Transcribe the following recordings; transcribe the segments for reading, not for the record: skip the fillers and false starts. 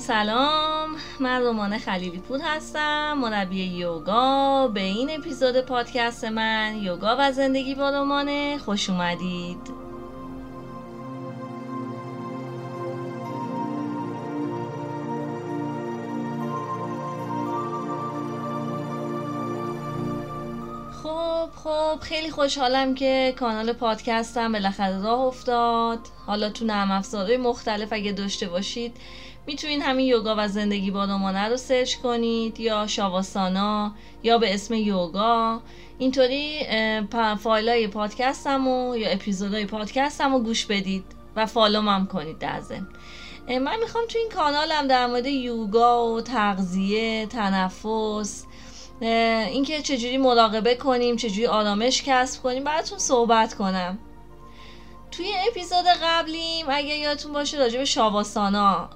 سلام، من رومان خلیلی پور هستم، مربی یوگا. به این اپیزود پادکست من یوگا و زندگی با رومانه خوش اومدید. خب خیلی خوشحالم که کانال پادکستم بالاخره راه افتاد. حالا تو نرم افزارهای مختلف اگه داشته باشید میتونین همین یوگا و زندگی با رومانه رو سرچ کنید، یا شاواسانا یا به اسم یوگا. اینطوری فایلای پادکستمو یا اپیزودهای پادکستمو گوش بدید و فالومم کنید. در ضمن من میخوام تو این کانالم در مورد یوگا و تغذیه، تنفس، اینکه چجوری مراقبه کنیم، چجوری آرامش کسب کنیم، براتون صحبت کنم. توی اپیزود قبلیم اگه یادتون باشه راجع به شاواسانا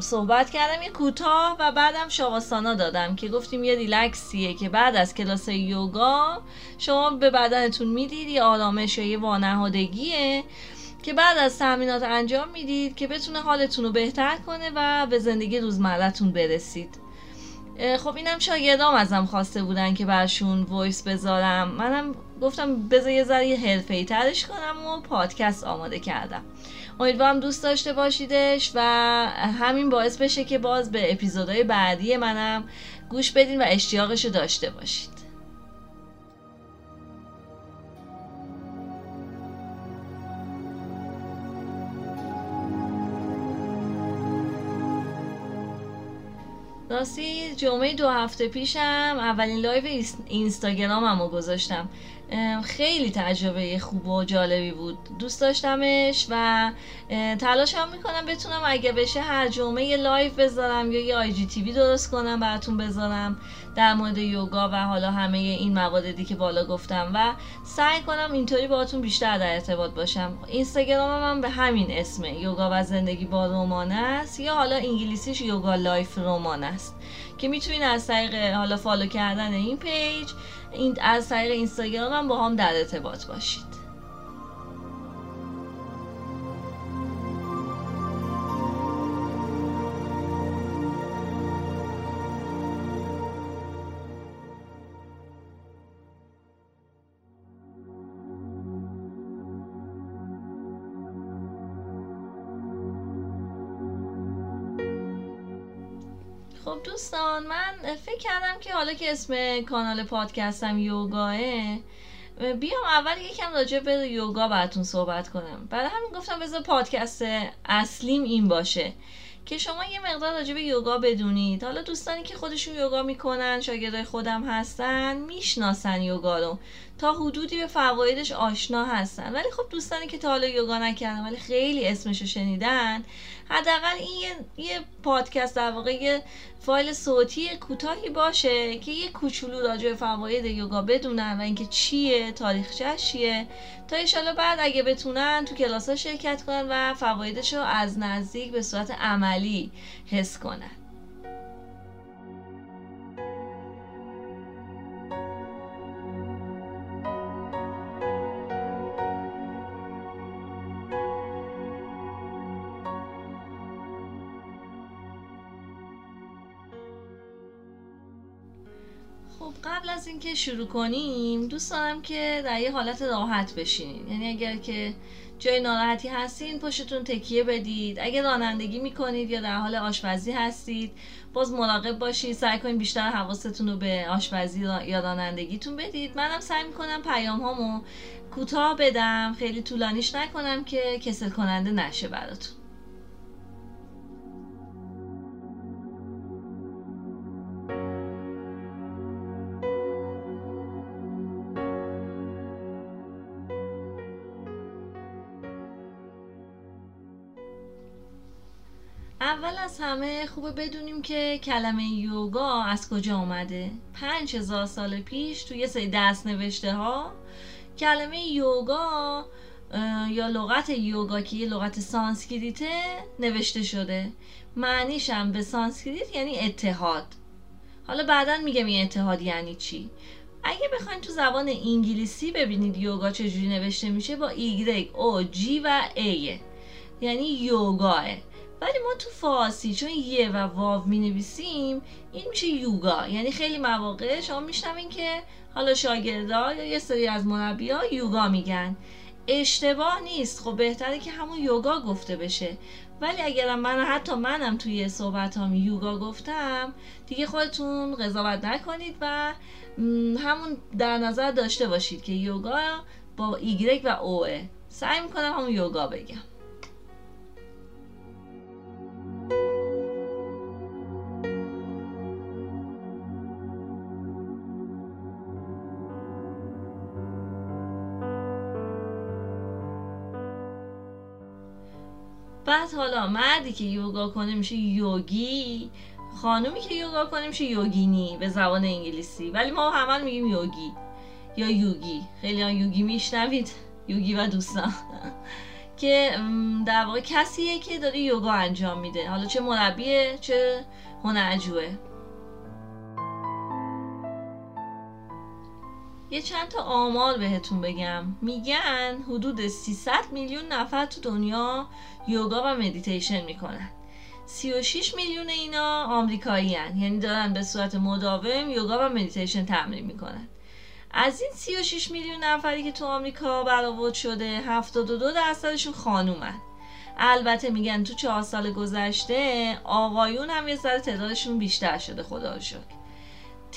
صحبت کردم، یه کوتاه، و بعدم شاواسانا دادم که گفتیم یه ریلکسیه که بعد از کلاس یوگا شما به بدنتون میدید، یه آرامش یا یه وانهادگیه که بعد از تمرینات انجام میدید که بتونه حالتون رو بهتر کنه و به زندگی روزمره‌تون برسید. خب اینم شاگردام ازم خواسته بودن که برشون وایس بذارم، منم گفتم بذار یه ذره حرفه‌ای ترش کنم و پادکست آماده کردم. امیدوارم دوست داشته باشیدش و همین باعث بشه که باز به اپیزودهای بعدی منم گوش بدین و اشتیاقشو داشته باشید. راستی جمعه 2 هفته پیشم اولین لایو اینستاگراممو گذاشتم. خیلی تجربه خوب و جالبی بود، دوست داشتمش و تلاشم میکنم بتونم اگه بشه هر جمعه یه لایو بذارم یا یه IGTV درست کنم براتون بذارم در مورد یوگا و حالا همه این مواردی که بالا گفتم، و سعی کنم اینطوری باهاتون بیشتر در ارتباط باشم. اینستاگرامم به همین اسم، یوگا و زندگی با رومانه است، یا حالا انگلیسیش یوگا لایف رومانه است، که میتونین از طریق حالا فالو کردن این پیج، از طریق اینستاگرامم با هم در ارتباط باشید. خب دوستان، من فکر کردم که حالا که اسم کانال پادکستم یوگاه، بیام اول یکم راجع به یوگا براتون صحبت کنم. برای همین گفتم بذار پادکست اصلیم این باشه که شما یه مقدار راجع به یوگا بدونید. حالا دوستانی که خودشون یوگا میکنن، شاگردای خودم هستن، میشناسن یوگا رو، تا حدودی به فوایدش آشنا هستن. ولی خب دوستانی که تا حالا یوگا نکردن ولی خیلی اسمشو شنیدن، حداقل این یه پادکست، در واقع یه فایل صوتی کوتاهی باشه که یه کوچولو راجع به فواید یوگا بدونن و اینکه چیه، تاریخچه‌اش چیه، تا ان شاءالله بعد اگه بتونن تو کلاس‌ها شرکت کنن و فوایدش رو از نزدیک به صورت عملی حس کنن. قبل از اینکه شروع کنیم دوست دارم که در یه حالت راحت بشینید، یعنی اگر که جای ناراحتی هستین پشتتون تکیه بدید. اگر رانندگی میکنید یا در حال آشپزی هستید باز مراقب باشید، سعی کنید بیشتر حواستون رو به آشپزی یا رانندگیتون بدید. منم سعی میکنم پیام هامو کوتاه بدم، خیلی طولانیش نکنم که کسل کننده نشه براتون. اول از همه خوبه بدونیم که کلمه یوگا از کجا اومده. 5000 سال پیش توی یه سری دست نوشته ها کلمه یوگا یا لغت یوگا که یه لغت سانسکریته نوشته شده. معنیش هم به سانسکریت یعنی اتحاد. حالا بعداً میگم این اتحاد یعنی چی. اگه بخواید تو زبان انگلیسی ببینید یوگا چجوری نوشته میشه، با Y, O, G و A، یعنی یوگاه. ولی ما تو فارسی چون یه و واو می نویسیم این میشه یوگا. یعنی خیلی مواقع شما میشنوین که حالا شاگردا یا یه سری از مربی‌ها یوگا میگن. اشتباه نیست، خب بهتره که همون یوگا گفته بشه. ولی اگرم حتی منم توی صحبتام یوگا گفتم دیگه خودتون قضاوت نکنید و همون در نظر داشته باشید که یوگا با ایگرگ و اوه. سعی میکنم همون یوگا بگم. بعد حالا مردی که یوگا کنه میشه یوگی، خانومی که یوگا کنه میشه یوگینی به زبان انگلیسی، ولی ما همه میگیم یوگی یا یوگی. خیلی ها یوگی میشنوید، یوگی و دوستان، که در واقع کسیه که داره یوگا انجام میده، حالا چه مربیه چه هنرجوه. یه چند تا آمار بهتون بگم. میگن حدود 300 میلیون نفر تو دنیا یوگا و مدیتیشن میکنن. 36 میلیون اینا آمریکایی هن، یعنی دارن به صورت مداوم یوگا و مدیتیشن تمرین میکنن. از این 36 میلیون نفری که تو آمریکا برآورد شده 72% خانومن. البته میگن تو 4 سال گذشته آقایون هم یه ذره تعدادشون بیشتر شده، خدا رو شکر.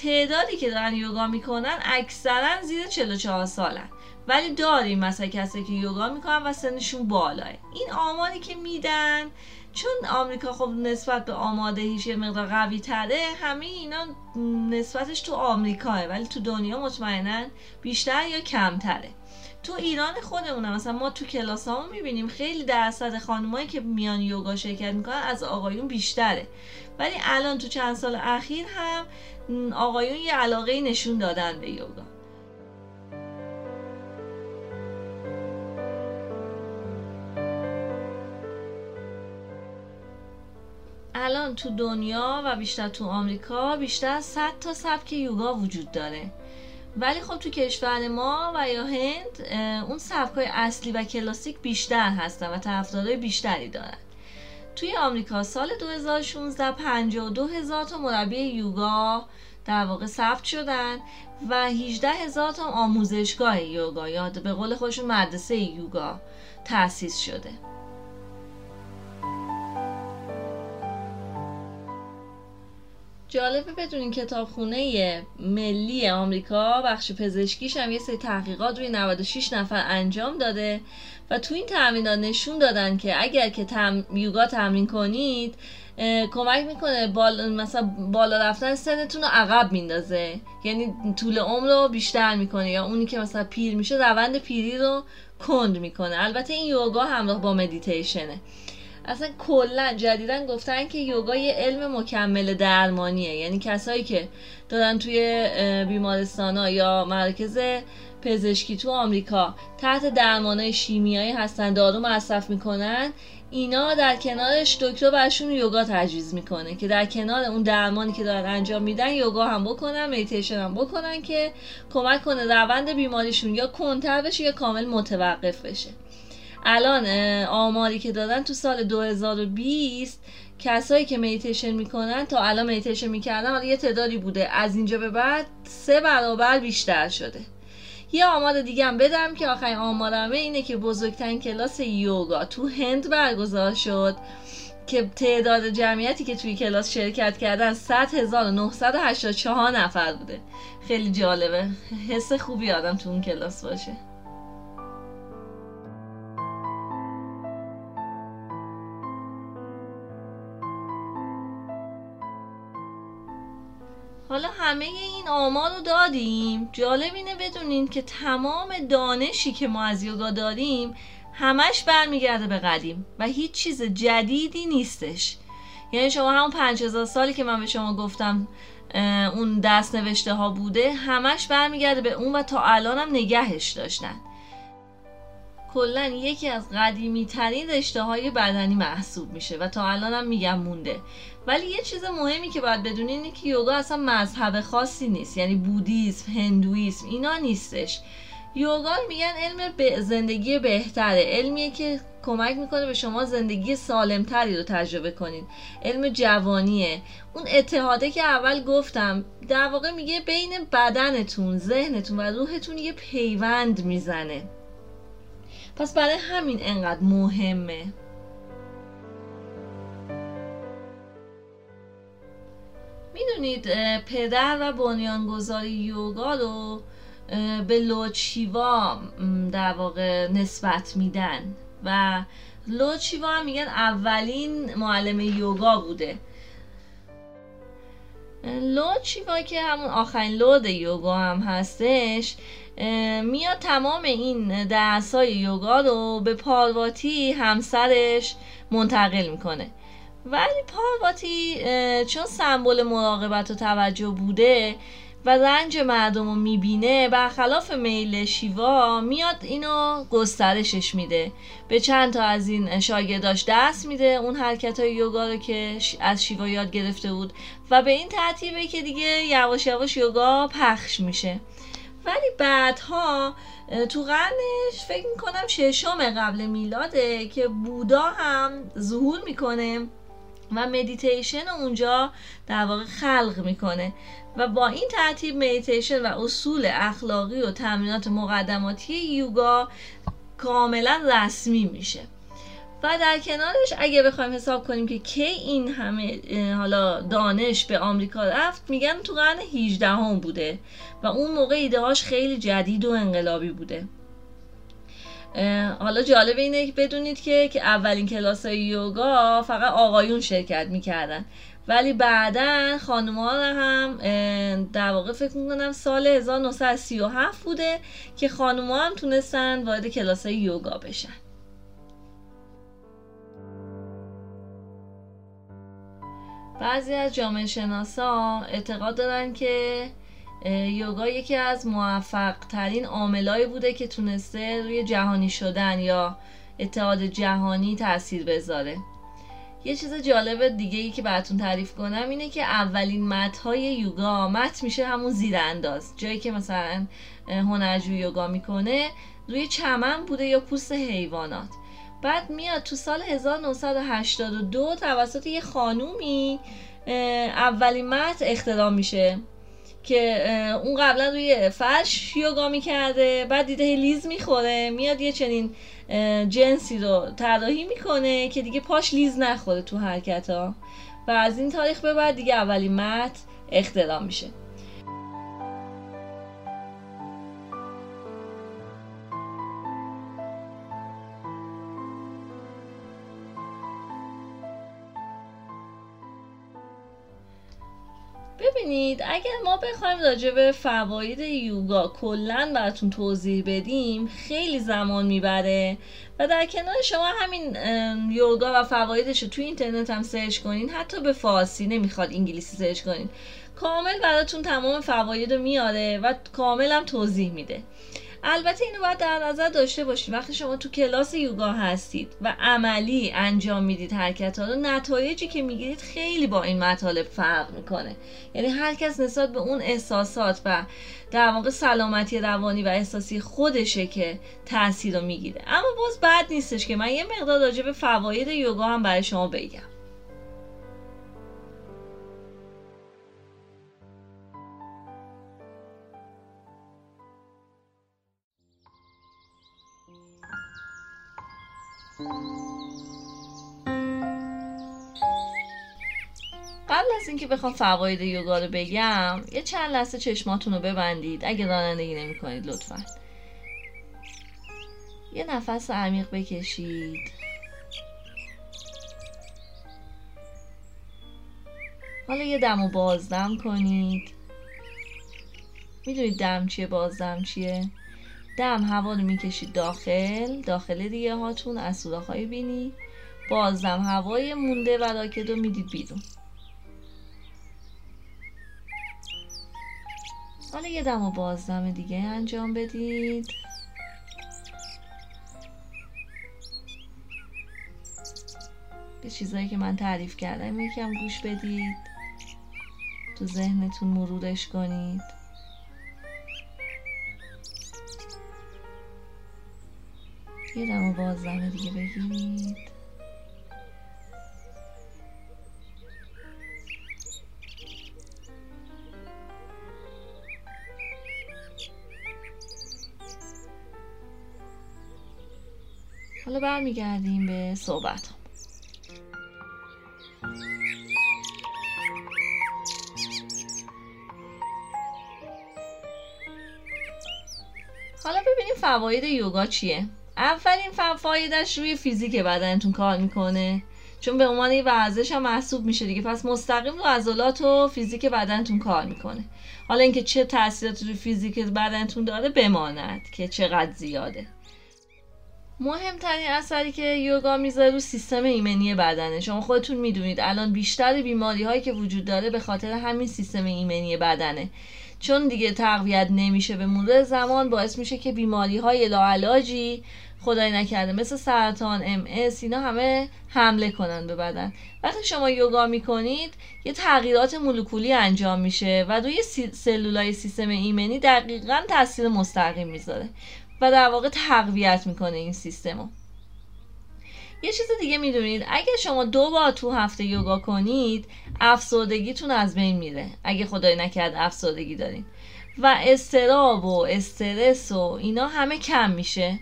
تعدادی که دارن یوگا میکنن اکثرا زیر 44 سالن، ولی داریم مثلا کسی که یوگا میکنن و سنشون بالاه. این آماری که میدن چون آمریکا خب نسبت به آمادهیش یه مقدار قوی تره، همه اینا نسبتش تو آمریکاه، ولی تو دنیا مطمئنا بیشتر یا کمتره. تو ایران خودمونم مثلا ما تو کلاسامون میبینیم خیلی درصد خانمایی که میان یوگا شرکت میکنن از آقایون بیشتره، ولی الان تو چند سال اخیر هم آقایون یه علاقه نشون دادن به یوگا. الان تو دنیا و بیشتر تو آمریکا بیشتر از 100 تا سبک یوگا وجود داره، ولی خب تو کشور ما و یا هند اون سبکای اصلی و کلاسیک بیشتر هستن و طرفدارای بیشتری دارن. توی آمریکا سال 2016 52000 تا مربی یوگا در واقع ثبت شدن و 18000 تا آموزشگاه یوگا یا به قول خودشون مدرسه یوگا تأسیس شده. جالبه بدونین کتابخونه ملی آمریکا بخش پزشکیش هم یه سری تحقیقات روی 96 نفر انجام داده و تو این تمرینات نشون دادن که اگر که یوگا تمرین کنید کمک میکنه مثلا بالا رفتن سنتون رو عقب میندازه، یعنی طول عمر رو بیشتر میکنه، یا اونی که مثلا پیر میشه روند پیری رو کند میکنه. البته این یوگا همراه با مدیتیشنه. اصلا کلا جدیدن گفتن که یوگا یه علم مکمل درمانیه، یعنی کسایی که دارن توی بیمارستانا یا مرکز پزشکی تو آمریکا تحت درمانای شیمیایی هستن، دارو مصرف میکنن، اینا در کنارش دکتر برشون یوگا تجویز میکنه که در کنار اون درمانی که دارن انجام میدن یوگا هم بکنن، مدیتیشن هم بکنن که کمک کنه روند بیماریشون یا کنتر بشه یا کامل متوقف بشه. الان آماری که دادن تو سال 2020 کسایی که مدیتیشن میکنن، تا الان مدیتیشن میکردن حالا یه تعدادی بوده، از اینجا به بعد 3 برابر بیشتر شده. یه آمار دیگه هم بدم که آخرین آمارمه، اینه که بزرگترین کلاس یوگا تو هند برگزار شد که تعداد جمعیتی که توی کلاس شرکت کردن 100984 نفر بوده. خیلی جالبه، حس خوبی آدم تو اون کلاس باشه. حالا همه این آمار رو دادیم. جالب اینه بدونین که تمام دانشی که ما از یوگا داریم همش برمیگرده به قدیم و هیچ چیز جدیدی نیستش. یعنی شما همون 5000 سالی که من به شما گفتم اون دست نوشته ها بوده همش برمیگرده به اون و تا الان هم نگهش داشتن. کلن یکی از قدیمی ترین رشته های بدنی محسوب میشه و تا الان هم میگم مونده. ولی یه چیز مهمی که باید بدونین اینه که یوگا اصلا مذهب خاصی نیست، یعنی بودیسم، هندویسم اینا نیستش. یوگا میگن علم زندگی بهتره، علمیه که کمک میکنه به شما زندگی سالمتری رو تجربه کنید. علم جوانیه، اون اتحاده که اول گفتم در واقع میگه بین بدنتون، ذهنتون و روحتون یه پیوند میزنه. پس برای همین انقدر مهمه. میدونید پدر و بنیانگذار یوگا رو به لوچیوا در واقع نسبت میدن و لوچیوا هم میگن اولین معلم یوگا بوده. لوچیوا که همون آخرین لود یوگا هم هستش، میاد تمام این درسای یوگا رو به پارواتی همسرش منتقل میکنه، ولی پارواتی چون سمبل مراقبت و توجه بوده و رنج مردم رو میبینه، برخلاف میل شیوا میاد اینو گسترشش میده، به چند تا از این شاگرداش دست میده اون حرکت های یوگا رو که از شیوا یاد گرفته بود و به این ترتیبه که دیگه یواش یواش یوگا پخش میشه. ولی بعدها تو قرنش فکر میکنم ششم قبل میلاده که بودا هم ظهور میکنه و مدیتیشن اونجا در واقع خلق میکنه و با این ترتیب مدیتیشن و اصول اخلاقی و تمرینات مقدماتی یوگا کاملا رسمی میشه. و در کنارش اگه بخوایم حساب کنیم که کی این همه حالا دانش به آمریکا رفت، میگن تو قرن 18 هم بوده و اون موقع ایدهاش خیلی جدید و انقلابی بوده. حالا جالب اینه که بدونید که اولین کلاسای یوگا فقط آقایون شرکت میکردن، ولی بعدن خانوما هم در واقع فکر میکنم سال 1937 بوده که خانوما هم تونستن وارد کلاسای یوگا بشن. بعضی از جامعه شناسا اعتقاد دارن که یوگا یکی از موفق ترین عاملایی بوده که تونسته روی جهانی شدن یا اتحاد جهانی تاثیر بذاره. یه چیز جالب دیگه ای که براتون تعریف کنم اینه که اولین مت‌های یوگا، مت میشه همون زیرانداز، جایی که مثلا هنرجو یوگا میکنه، روی چمن بوده یا پوست حیوانات. بعد میاد تو سال 1982 توسط یه خانومی اولین مت اختراع میشه که اون قبلا روی فرش یوگا میکرده، بعد دیده لیز میخوره، میاد یه چنین جنسی رو طراحی میکنه که دیگه پاش لیز نخوره تو حرکت ها و از این تاریخ به بعد دیگه اولین مت اختراع میشه. ببینید اگر ما بخوایم راجع به فواید یوگا کلاً براتون توضیح بدیم خیلی زمان میبره و در کنار شما همین یوگا و فوایدش رو توی اینترنت هم سرچ کنین، حتی به فارسی، نمیخواد انگلیسی سرچ کنین، کامل براتون تمام فواید رو میاره و کامل هم توضیح میده. البته اینو باید در نظر داشته باشید وقتی شما تو کلاس یوگا هستید و عملی انجام میدید حرکت‌ها رو، نتایجی که میگیرید خیلی با این مطالب فرق میکنه. یعنی هر کس نسبت به اون احساسات و در واقع سلامتی روانی و احساسی خودشه که تاثیر رو میگیره. اما باز بد نیستش که من یه مقدار راجع به فواید یوگا هم برای شما بگم. قبل از اینکه بخوام فواید یوگا رو بگم یه چند لحظه چشماتون رو ببندید اگه رانندگی نمی کنید لطفا. یه نفس عمیق بکشید. حالا یه دم رو بازدم کنید. میدونید دم چیه؟ بازدم چیه؟ دم هوا رو میکشید داخل ریه هاتون، از سوراخ‌های بینی. بازدم هوای مونده و راکد رو میدید بیرون. حالا یه دم و بازدم دیگه انجام بدید. به چیزایی که من تعریف کردم یکم گوش بدید، تو ذهنتون مرورش کنید. یه دم باز زنه دیگه بگید. حالا برمیگردیم به صحبت. حالا ببینیم فواید یوگا چیه. اولین فوایدش روی فیزیک بدنتون کار میکنه، چون به عنوان یه ورزش هم محسوب میشه دیگه، پس مستقیم رو عضلات و فیزیک بدنتون کار میکنه. حالا اینکه چه تاثیراتی روی فیزیک بدنتون داره بماند که چقدر زیاده. مهمترین اثری که یوگا میذاره رو سیستم ایمنی بدنه. شما خودتون میدونید الان بیشتر بیماری هایی که وجود داره به خاطر همین سیستم ایمنی بدنه، چون دیگه تقویت نمیشه به مرور زمان، باعث میشه که بیماری های لاعلاجی خدای نکرده مثل سرطان، MS، اینا همه حمله کنن به بدن. وقتی شما یوگا میکنید یه تغییرات مولکولی انجام میشه و روی سلولای سیستم ایمنی دقیقاً تاثیر مستقیم میذاره و در واقع تقویت میکنه این سیستمو. یه چیز دیگه میدونید، اگه شما 2 بار تو هفته یوگا کنید افسردگیتون از بین میره، اگه خدای نکرد افسردگی دارین، و اضطراب و استرس و اینا همه کم میشه.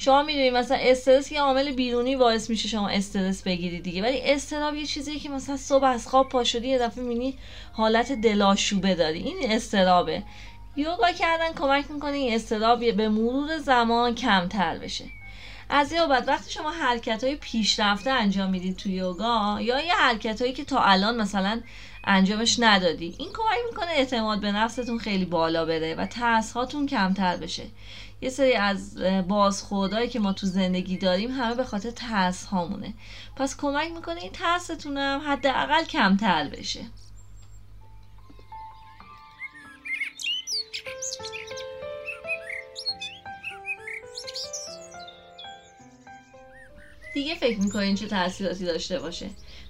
شما میدونید مثلا استرس یه عامل بیرونی باعث میشه شما استرس بگیرید دیگه، ولی اضطراب یه چیزیه که مثلا صبح از خواب پا شدی یه دفعه میبینی حالت دلاشوبه داری، این اضطرابه. یوگا کردن کمک میکنه این اضطراب به مرور زمان کمتر بشه. از یه بعد وقتی شما حرکت‌های پیشرفته انجام میدید تو یوگا، یا یه حرکت‌هایی که تا الان مثلا انجامش ندادی، این کمک میکنه اعتماد به نفستون خیلی بالا بره و ترس‌هاتون کمتر بشه. یه سری از بازخوردایی که ما تو زندگی داریم همه به خاطر ترس هامونه، پس کمک میکنه این ترستون هم حداقل کمتر بشه. دیگه فکر میکنین چه تاثیراتی داشته باشه؟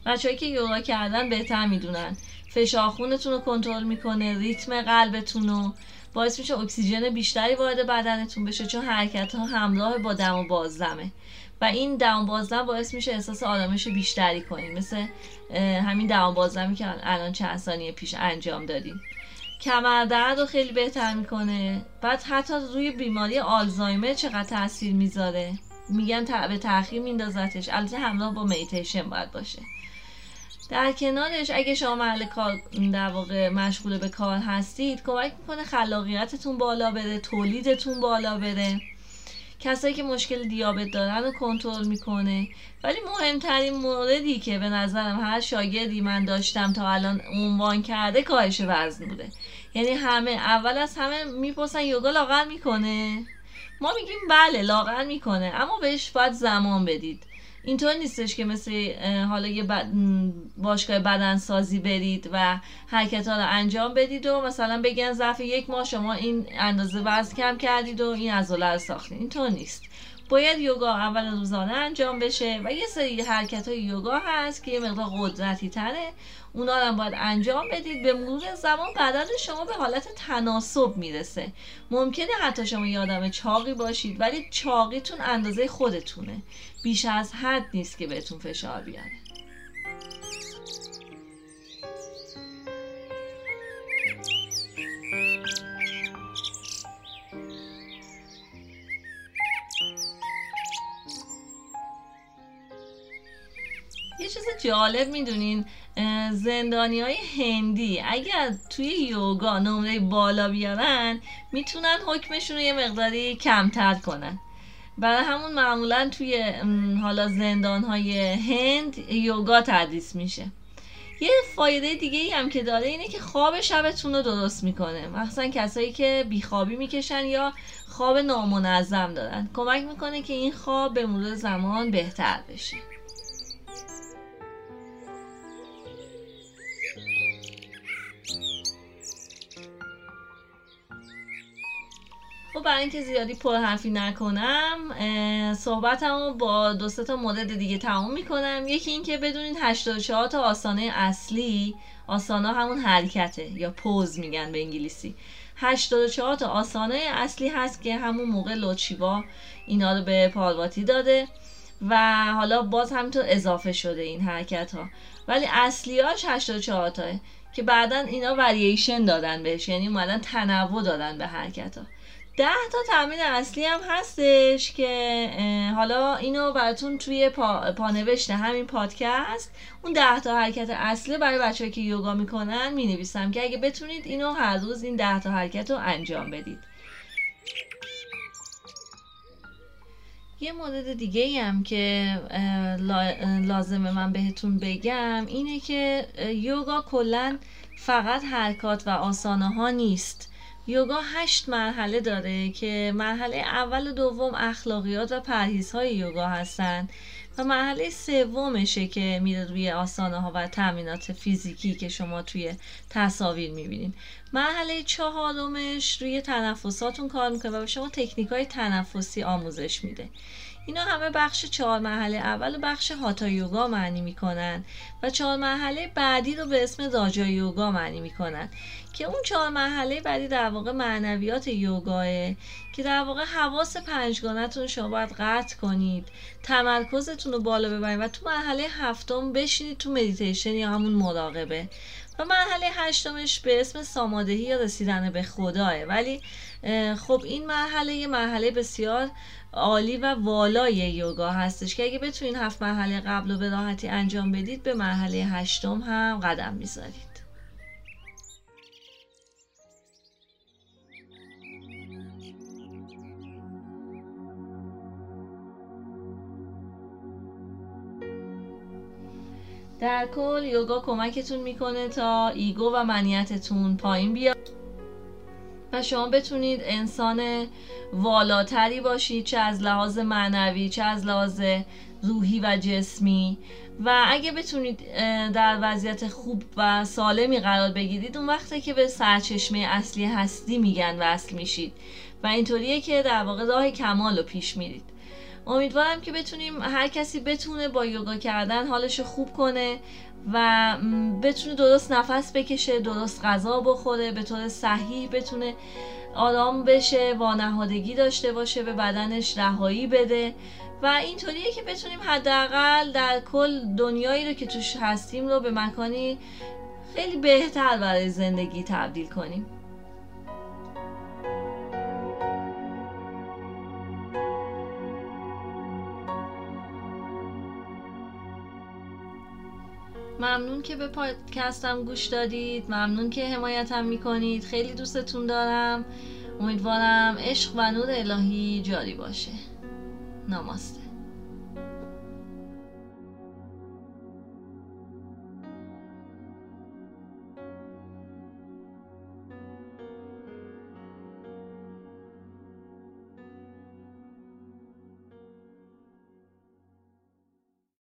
بچه‌ای که یوگا کردن بهتر میدونن. فشار خونتون رو کنترل میکنه، ریتم قلبتون رو، باعث میشه اکسیژن بیشتری وارد بدنتون بشه، چون حرکت ها همراه با دم و بازدمه و این دم و بازدم باعث میشه احساس آرامش بیشتری کنین، مثل همین دم و بازدمی که الان چند ثانیه پیش انجام دادیم. کمردرد رو خیلی بهتر میکنه. بعد حتی روی بیماری آلزایمر چقدر تاثیر میذاره، میگن به تأخیر میندازتش، البته همراه با مدیتیشن باید باشه. در کنارش اگه شما محل کار در واقع مشغول به کار هستید کمک میکنه خلاقیتتون بالا بره، تولیدتون بالا بره. کسایی که مشکل دیابت دارن رو کنترل میکنه. ولی مهمترین موردی که به نظرم هر شاگردی من داشتم تا الان عنوان کرده کاهش وزن بوده. یعنی همه اول از همه میپرسن یوگا لاغر میکنه؟ ما میگیم بله لاغر میکنه، اما بهش باید زمان بدید. اینطور نیستش که مثل حالا یه باشگاه بدنسازی برید و حرکت ها رو انجام بدید و مثلا بگن ظرف 1 ماه شما این اندازه وزن کم کردید و این عضله رو ساختید. اینطور نیست. باید یوگا اول روزانه انجام بشه و یه سری حرکت های یوگا هست که یه مقدار قدرتی تره، اونا رو هم باید انجام بدید. به مرور زمان بدن شما به حالت تناسب میرسه. ممکنه حتی شما یه آدم چاقی باشید، ولی چاقیتون اندازه خودتونه، بیش از حد نیست که بهتون فشار بیاره. یه چیز جالب میدونین، زندانی های هندی اگر توی یوگا نمره بالا بیارن میتونن حکمشون رو یه مقداری کمتر کنن. برای همون معمولا توی حالا زندان های هند یوگا تدریس میشه. یه فایده دیگه ای هم که داره اینه که خواب شبتون رو درست میکنه، مخصوصا کسایی که بیخوابی میکشن یا خواب نامنظم دارن، کمک میکنه که این خواب به مرور زمان بهتر بشه. خب برای اینکه زیادی پرحرفی نکنم صحبتمو با 2 تا مورد دیگه تموم میکنم. یکی این که بدونین 84 تا آسانه اصلی آسانا همون حرکته یا پوز میگن به انگلیسی. 84 تا آسانه اصلی هست که همون موقع لوچیوا اینا رو به پارواتی داده و حالا باز همینطور اضافه شده این حرکت ها، ولی اصلیاش 84 تاه که بعدن اینا وریشن دادن بهش، یعنی اومدن تنوع دادن به حرکت ها. 10 تا تمرین اصلی هم هستش که حالا اینو براتون توی پانوشت همین پادکست اون 10 تا حرکت اصلی برای بچه‌ها که یوگا میکنن مینویسم که اگه بتونید اینو هر روز این 10 تا حرکت رو انجام بدید. یه مورد دیگه هم که لازمه من بهتون بگم اینه که یوگا کلاً فقط حرکات و آسانه ها نیست. یوگا 8 مرحله داره که مرحله اول و دوم اخلاقیات و پرهیزهای یوگا هستن و مرحله سومشه که میره روی آسانه ها و تمرینات فیزیکی که شما توی تصاویر میبینین. مرحله چهارمش روی تنفساتون کار میکنه و به شما تکنیکای تنفسی آموزش میده. اینا همه بخش 4 مرحله اول و بخش هاتا یوگا معنی میکنن و 4 مرحله بعدی رو به اسم راجا یوگا معنی میکنن که اون 4 مرحله بعدی در واقع معنویات یوگاه که در واقع حواس پنجگانتون شما باید قطع کنید، تمرکزتون رو بالا ببرید و تو مرحله 7 بشینید تو مدیتیشن یا همون مراقبه و مرحله 8 به اسم سامادهی یا رسیدن به خداه، ولی خب این مرحله یه مرحله بسیار عالی و والای یوگا هستش که اگه بتونین 7 مرحله قبل رو به راحتی انجام بدید به مرحله 8 هم قدم میذارید. در کل یوگا کمکتون میکنه تا ایگو و منیتتون پایین بیاد و شما بتونید انسان والاتری باشید، چه از لحاظ معنوی چه از لحاظ روحی و جسمی، و اگه بتونید در وضعیت خوب و سالمی قرار بگیرید اون وقته که به سرچشمه اصلی هستی میگن وصل میشید و اینطوریه که در واقع راه کمال رو پیش میرید. امیدوارم که بتونیم هر کسی بتونه با یوگا کردن حالش خوب کنه و بتونه درست نفس بکشه، درست غذا بخوره، به طور صحیح بتونه آرام بشه، وانهادگی داشته باشه، به بدنش رهایی بده و اینطوریه که بتونیم حداقل در کل دنیایی رو که توش هستیم رو به مکانی خیلی بهتر برای زندگی تبدیل کنیم. ممنون که به پادکستم گوش دادید، ممنون که حمایتم میکنید، خیلی دوستتون دارم. امیدوارم عشق و نور الهی جاری باشه. ناماسته.